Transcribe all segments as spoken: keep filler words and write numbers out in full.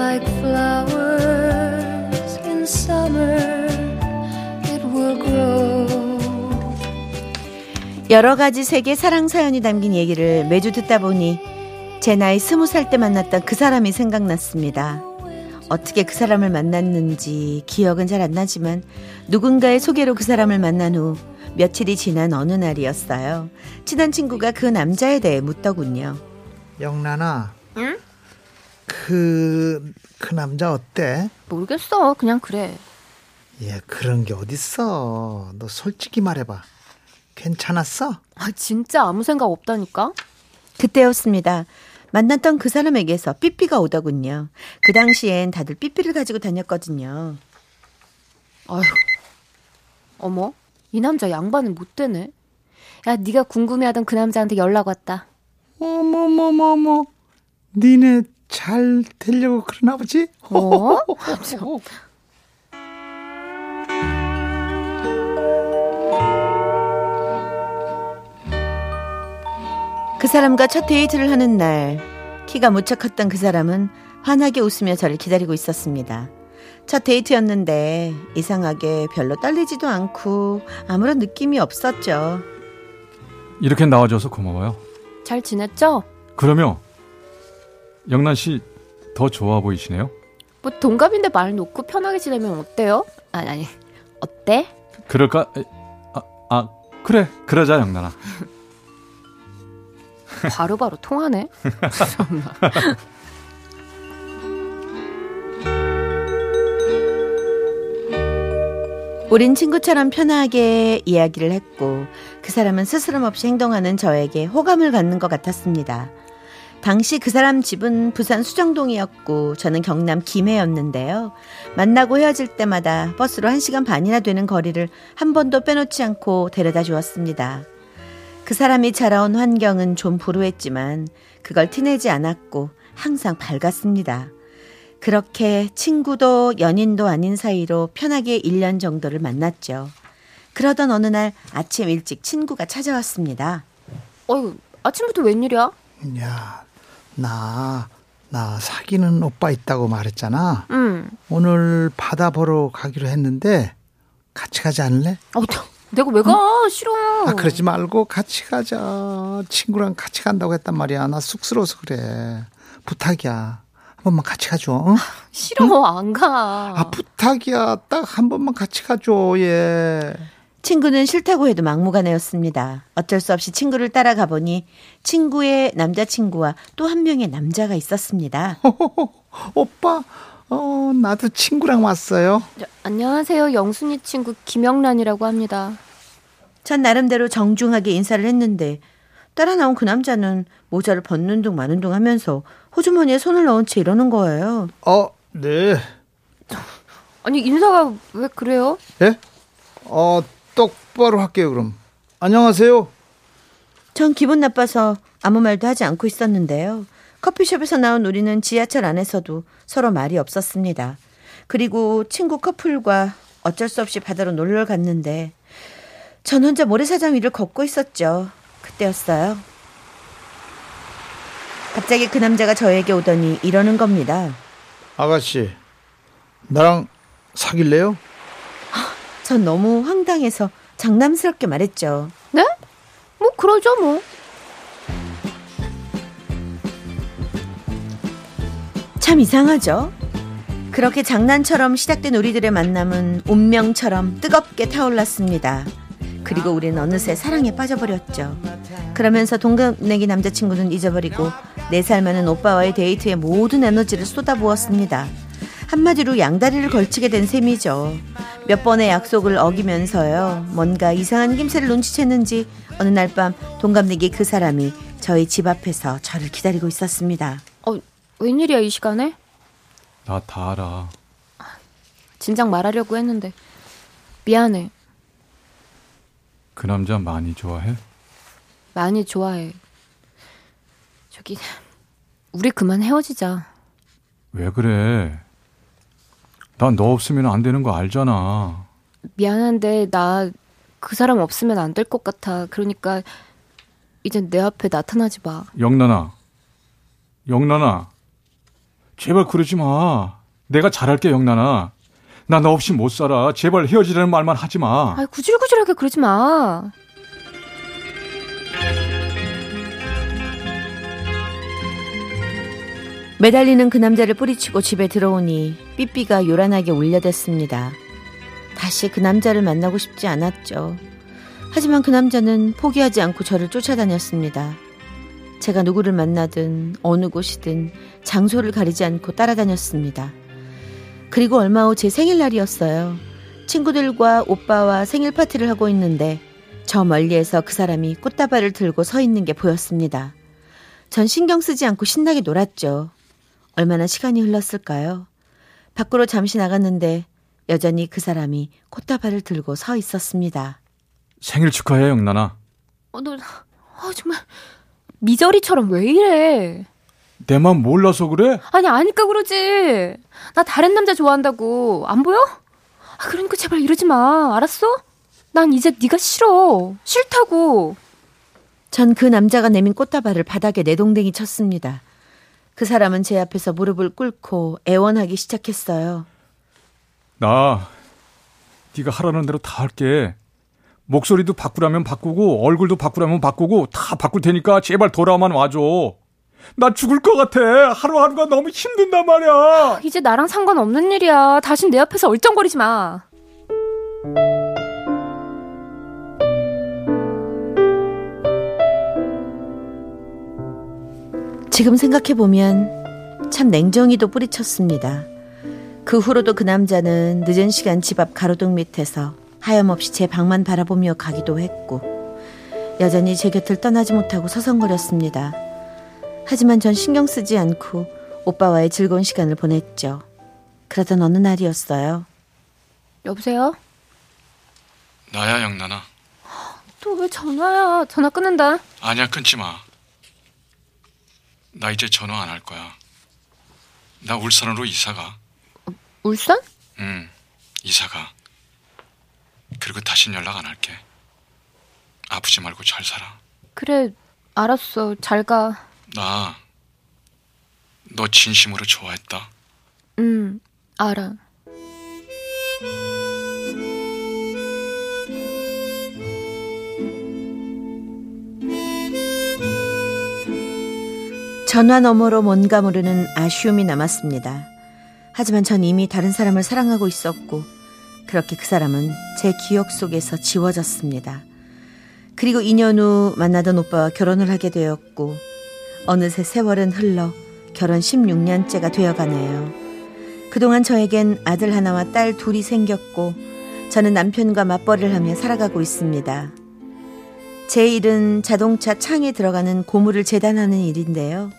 Like flowers in summer, it will grow. 여러 가지 색의 사랑 사연이 담긴 얘기를 매주 듣다 보니 제 나이 스무 살 때 만났던 그 사람이 생각났습니다. 어떻게 그 사람을 만났는지 기억은 잘 안 나지만 누군가의 소개로 그 사람을 만난 후 며칠이 지난 어느 날이었어요. 친한 친구가 그 남자에 대해 묻더군요. 영란아. 응? 그, 그 남자 어때? 모르겠어. 그냥 그래. 예, 그런 게 어딨어. 너 솔직히 말해봐. 괜찮았어? 아, 진짜 아무 생각 없다니까. 그때였습니다. 만났던 그 사람에게서 삐삐가 오더군요. 그 당시엔 다들 삐삐를 가지고 다녔거든요. 아휴, 어머, 이 남자 양반은 못 되네. 야, 네가 궁금해하던 그 남자한테 연락 왔다. 어머머머머, 니네 잘 되려고 그러나 보지? 어? 그 사람과 첫 데이트를 하는 날, 키가 무척 컸던 그 사람은 환하게 웃으며 저를 기다리고 있었습니다. 첫 데이트였는데 이상하게 별로 떨리지도 않고 아무런 느낌이 없었죠. 이렇게 나와줘서 고마워요. 잘 지냈죠? 그러면 영란 씨 더 좋아 보이시네요. 뭐 동갑인데 말 놓고 편하게 지내면 어때요? 아니 아니 어때? 그럴까? 아, 아 그래 그러자 영란아. 바로바로 바로 통하네. 우린 친구처럼 편하게 이야기를 했고 그 사람은 스스럼 없이 행동하는 저에게 호감을 갖는 것 같았습니다. 당시 그 사람 집은 부산 수정동이었고 저는 경남 김해였는데요. 만나고 헤어질 때마다 버스로 한 시간 반이나 되는 거리를 한 번도 빼놓지 않고 데려다 주었습니다. 그 사람이 자라온 환경은 좀 불우했지만 그걸 티내지 않았고 항상 밝았습니다. 그렇게 친구도 연인도 아닌 사이로 편하게 일 년 정도를 만났죠. 그러던 어느 날 아침 일찍 친구가 찾아왔습니다. 어휴, 아침부터 웬일이야? 야, 나, 나 사귀는 오빠 있다고 말했잖아. 응. 오늘 바다 보러 가기로 했는데 같이 가지 않을래? 어, 내가 왜 가? 응? 싫어. 아, 그러지 말고 같이 가자. 친구랑 같이 간다고 했단 말이야. 나 쑥스러워서 그래. 부탁이야. 한 번만 같이 가줘. 응? 싫어. 응? 안 가. 아, 부탁이야. 딱 한 번만 같이 가줘. 예. 친구는 싫다고 해도 막무가내였습니다. 어쩔 수 없이 친구를 따라가 보니 친구의 남자친구와 또 한 명의 남자가 있었습니다. 호호호, 오빠, 어, 나도 친구랑 왔어요. 저, 안녕하세요. 영순이 친구 김영란이라고 합니다. 전 나름대로 정중하게 인사를 했는데 따라 나온 그 남자는 모자를 벗는 둥 마는 둥 하면서 호주머니에 손을 넣은 채 이러는 거예요. 어, 네. 아니, 인사가 왜 그래요? 네? 어, 똑바로 할게요. 그럼 안녕하세요. 전 기분 나빠서 아무 말도 하지 않고 있었는데요. 커피숍에서 나온 우리는 지하철 안에서도 서로 말이 없었습니다. 그리고 친구 커플과 어쩔 수 없이 바다로 놀러 갔는데 전 혼자 모래사장 위를 걷고 있었죠. 그때였어요. 갑자기 그 남자가 저에게 오더니 이러는 겁니다. 아가씨, 나랑 사귈래요? 전 너무 황당해서 장난스럽게 말했죠. 네? 뭐 그러죠 뭐. 참 이상하죠? 그렇게 장난처럼 시작된 우리들의 만남은 운명처럼 뜨겁게 타올랐습니다. 그리고 우리는 어느새 사랑에 빠져버렸죠. 그러면서 동갑내기 남자친구는 잊어버리고 네 살 많은 오빠와의 데이트에 모든 에너지를 쏟아부었습니다. 한마디로 양다리를 걸치게 된 셈이죠. 몇 번의 약속을 어기면서요. 뭔가 이상한 낌새를 눈치챘는지 어느 날 밤 동갑내기 그 사람이 저희 집 앞에서 저를 기다리고 있었습니다. 어, 웬일이야 이 시간에? 나 다 알아. 진작 말하려고 했는데 미안해. 그 남자 많이 좋아해? 많이 좋아해. 저기 우리 그만 헤어지자. 왜 그래? 난 너 없으면 안 되는 거 알잖아. 미안한데 나 그 사람 없으면 안 될 것 같아. 그러니까 이젠 내 앞에 나타나지 마. 영란아, 영란아, 제발 그러지 마. 내가 잘할게, 영란아. 나 너 없이 못 살아. 제발 헤어지라는 말만 하지 마. 아이, 구질구질하게 그러지 마. 매달리는 그 남자를 뿌리치고 집에 들어오니 삐삐가 요란하게 울려댔습니다. 다시 그 남자를 만나고 싶지 않았죠. 하지만 그 남자는 포기하지 않고 저를 쫓아다녔습니다. 제가 누구를 만나든 어느 곳이든 장소를 가리지 않고 따라다녔습니다. 그리고 얼마 후 제 생일날이었어요. 친구들과 오빠와 생일 파티를 하고 있는데 저 멀리에서 그 사람이 꽃다발을 들고 서 있는 게 보였습니다. 전 신경 쓰지 않고 신나게 놀았죠. 얼마나 시간이 흘렀을까요? 밖으로 잠시 나갔는데 여전히 그 사람이 꽃다발을 들고 서 있었습니다. 생일 축하해, 영란아. 어, 너, 어, 정말 미저리처럼 왜 이래? 내 맘 몰라서 그래? 아니, 아니까 그러지. 나 다른 남자 좋아한다고. 안 보여? 아, 그러니까 제발 이러지 마. 알았어? 난 이제 네가 싫어. 싫다고. 전 그 남자가 내민 꽃다발을 바닥에 내동댕이 쳤습니다. 그 사람은 제 앞에서 무릎을 꿇고 애원하기 시작했어요. 나 네가 하라는 대로 다 할게. 목소리도 바꾸라면 바꾸고 얼굴도 바꾸라면 바꾸고 다 바꿀 테니까 제발 돌아만 와줘. 나 죽을 것 같아. 하루하루가 너무 힘든단 말이야. 이제 나랑 상관없는 일이야. 다신 내 앞에서 얼쩡거리지 마. 지금 생각해보면 참 냉정이도 뿌리쳤습니다. 그 후로도 그 남자는 늦은 시간 집 앞 가로등 밑에서 하염없이 제 방만 바라보며 가기도 했고 여전히 제 곁을 떠나지 못하고 서성거렸습니다. 하지만 전 신경 쓰지 않고 오빠와의 즐거운 시간을 보냈죠. 그러던 어느 날이었어요. 여보세요? 나야, 영란아. 또 왜 전화야? 전화 끊는다. 아니야, 끊지 마. 나 이제 전화 안 할 거야. 나 울산으로 이사가. 어, 울산? 응, 이사가. 그리고 다신 연락 안 할게. 아프지 말고 잘 살아. 그래, 알았어. 잘 가. 나 너 진심으로 좋아했다. 응, 알아. 전화 너머로 뭔가 모르는 아쉬움이 남았습니다. 하지만 전 이미 다른 사람을 사랑하고 있었고 그렇게 그 사람은 제 기억 속에서 지워졌습니다. 그리고 이 년 후 만나던 오빠와 결혼을 하게 되었고 어느새 세월은 흘러 결혼 십육 년째가 되어가네요. 그동안 저에겐 아들 하나와 딸 둘이 생겼고 저는 남편과 맞벌이를 하며 살아가고 있습니다. 제 일은 자동차 창에 들어가는 고무를 재단하는 일인데요.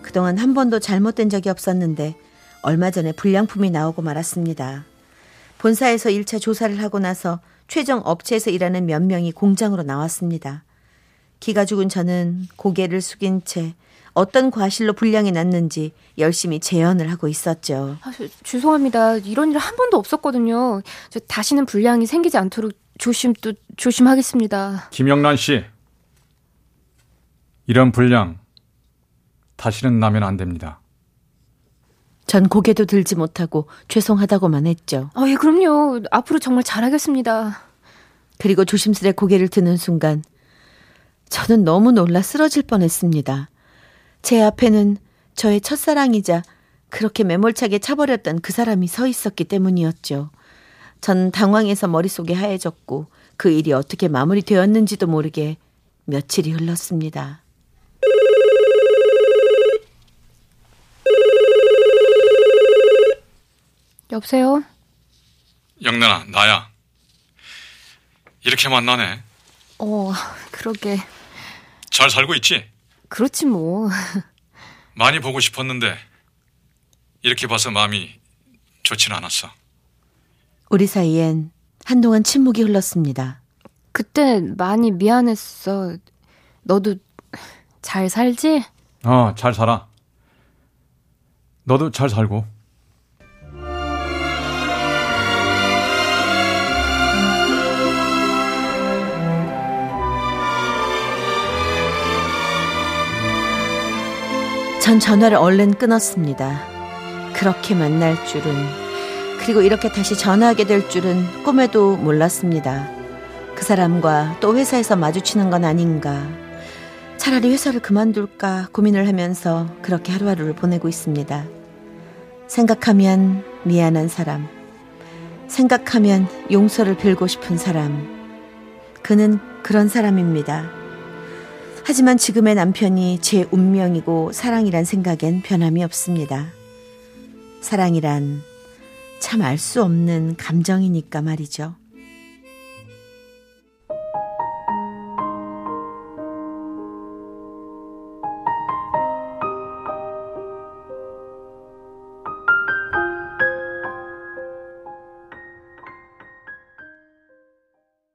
그동안 한 번도 잘못된 적이 없었는데 얼마 전에 불량품이 나오고 말았습니다. 본사에서 일 차 조사를 하고 나서 최종 업체에서 일하는 몇 명이 공장으로 나왔습니다. 기가 죽은 저는 고개를 숙인 채 어떤 과실로 불량이 났는지 열심히 재현을 하고 있었죠. 아, 저, 죄송합니다. 이런 일 한 번도 없었거든요. 저, 다시는 불량이 생기지 않도록 조심 또 조심하겠습니다. 김영란 씨, 이런 불량 다시는 나면 안 됩니다. 전 고개도 들지 못하고 죄송하다고만 했죠. 아, 예, 그럼요. 앞으로 정말 잘하겠습니다. 그리고 조심스레 고개를 드는 순간 저는 너무 놀라 쓰러질 뻔했습니다. 제 앞에는 저의 첫사랑이자 그렇게 매몰차게 차버렸던 그 사람이 서 있었기 때문이었죠. 전 당황해서 머릿속이 하얘졌고 그 일이 어떻게 마무리되었는지도 모르게 며칠이 흘렀습니다. 여보세요? 영란아, 나야. 이렇게 만나네. 어, 그러게. 잘 살고 있지? 그렇지 뭐. 많이 보고 싶었는데 이렇게 봐서 마음이 좋진 않았어. 우리 사이엔 한동안 침묵이 흘렀습니다. 그때 많이 미안했어. 너도 잘 살지? 어, 잘 살아. 너도 잘 살고. 전 전화를 얼른 끊었습니다. 그렇게 만날 줄은, 그리고 이렇게 다시 전화하게 될 줄은 꿈에도 몰랐습니다. 그 사람과 또 회사에서 마주치는 건 아닌가. 차라리 회사를 그만둘까 고민을 하면서 그렇게 하루하루를 보내고 있습니다. 생각하면 미안한 사람, 생각하면 용서를 빌고 싶은 사람, 그는 그런 사람입니다. 하지만 지금의 남편이 제 운명이고 사랑이란 생각엔 변함이 없습니다. 사랑이란 참 알 수 없는 감정이니까 말이죠.